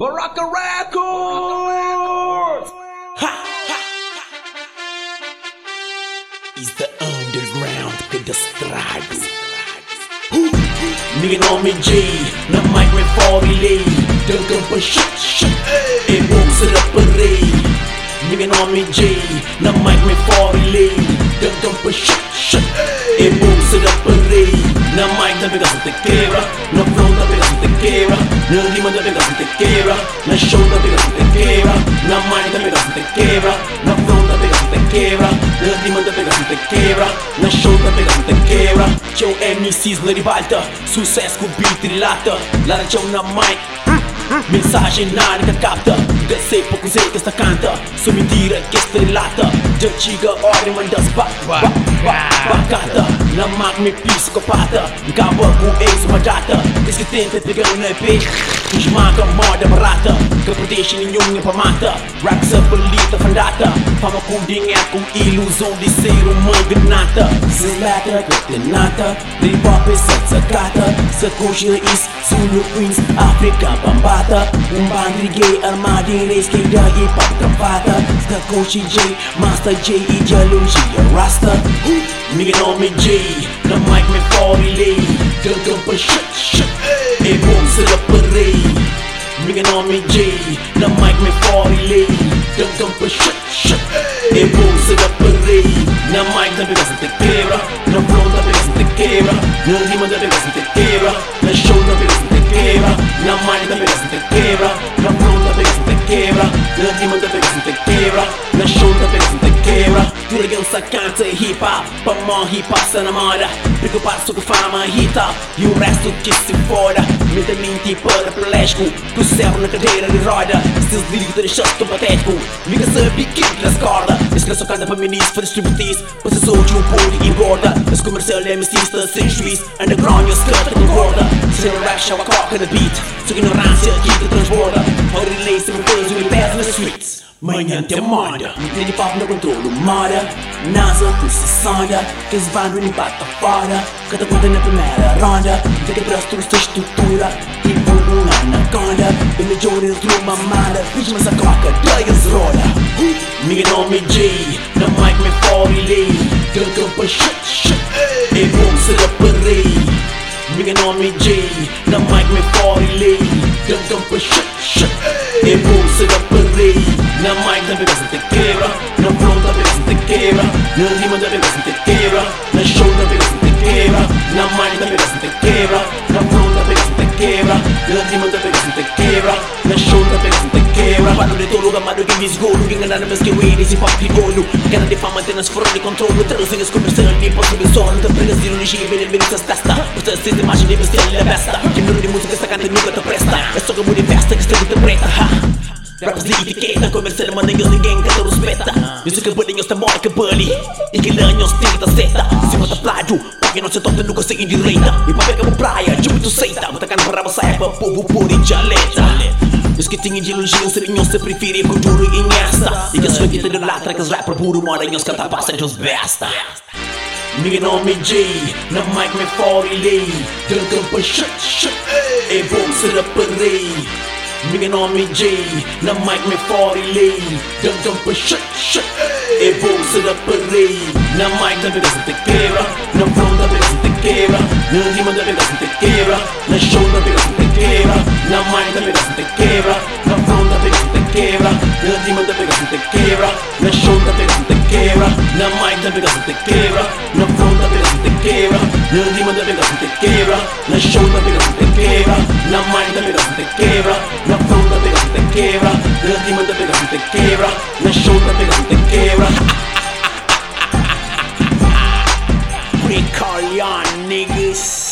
Baraka Records! Ha, ha, ha. It's the underground with the stripes. Nigga know me G, na microphone. Don't go for shit. It walks it up a ray. Nigga know me G, na microphone. Don't go for shit. It walks it up a ray. Na mic na bigas the camera, na flow na bigas the camera. No demon that doesn't take care of, no show that doesn't take care of, no mind that doesn't take care of, no phone that doesn't take care of, no demon that doesn't take care of, no show that doesn't take care of. Ciao MCs la ribalta, succes cu beat rilata, la ciao na mic, mensaje nani ca capta, de sei poco zei că sta canta, să mi diră că este rilata, de ciga ori mă dă spa, bacata, la mac mi piscopata, gabă cu ei sumadata. Discutente pegando na EP, esmaga moda barata, que protege nenhum nem pamata. Racks up a lita fandata, fama com dinheiro com ilusão de ser uma granata. Se lata que tem nata, de pop e sacata, se coxa is, sulu queens, África bambata. Bandri gay, armada em reis, que dá e pop travata. Se coxa J, Master J e Jalunji Rasta. Nigga know me J, the mic me formulei, don't go shit. It won't sit up a ray. Nigga know me J, the mic me formulei, don't go shit. It won't sit up a ray. The mic na bigas the camera, no flow na bigas the camera, no demon na bigas the camera, no show na bigas the camera, no mic na bigas the camera, no flow na bigas the camera, no demon na bigas the camera, no show na bigas the camera. Tudo essa canta é hip-hop, pra mão hip-hop se namora. Preocupar-se com fama hip-hop e o resto que se foda. Mentalmente paraplégico, com o céu na cadeira de roda. Seus lírios deixam-se tão patético, liga sabe que nas corda. Esse cara só canta pra ministros, para distributis, para ser outro um ponto e borda. Esse comercial MC está sem juiz, underground e os canta concorda. Se não rap, chama a coca na beat, sua ignorância aqui te transborda. Ao relay sempre fez um império nas streets. Manhã tem moda, tem de pop no controlo moda. NASA com sessória, que eles vão no impacto fora. Cada conta na primeira ronda, tem que abraçar toda esta estrutura. Tipo anaconda, e milhões de uma mala. Bicho, mas a coca deias roda. Nigga know me J, na mic me formulei, don't go for shit. It won't sit up a ray. Nigga know me J, na mic me formulei, don't go for shit. It won't sit up a ray. No mic that doesn't take care of, no flow that doesn't take care of, no demon that doesn't take care of, no show that doesn't take care of, no mic that doesn't take care of, no flow that doesn't take care of, no demon that doesn't take care of, no show that doesn't take care of. Quando de todo lugar mando que visgolo, ninguém nada mais que weed e se pop e golo. Cara de fama tem nas fora de controle, transinhas conversando e impossível sono. Tem pregas de energia e benefício testa, você se de imagem de vestir a besta. Que número de música essa canta nunca te presta, é só como de festa que se interpreta. Rappers de etiqueta, conversando mas ninguém que te respeita. Isso que bolinhos te morre que boli, e que lanhos tem que te seta. Se não te plágio, porque não se toca nunca se indireita. E pra pegar uma praia, de muito seita, botar cano pra você é pra povo puro e jaleta. Isso que tinha de elogio, um serinho se prefere com duro e nesta. E que as fake te delatra, que as rapper puro mora em os canta passa entre os besta. Nigga know me J, na mic me formulei, don't go for shit, e vou ser a parei. Nigga know me J, na mic me formulei, don't go for shit. It won't sit up a ray. Na mic that doesn't take care of, no phone that doesn't take care of, no demon that doesn't take care of, no show that doesn't take care of, no mic that doesn't take care of, no phone that doesn't take care of, no demon that doesn't take care of, no show that doesn't take care of, no mic that doesn't take care of, no phone that doesn't take care of, no demon that doesn't take care of, no show that doesn't take care of, no mic that doesn't take care of. No flow that doesn't take care of, no demon that doesn't take care of, no show that doesn't take care of. We call y'all niggas.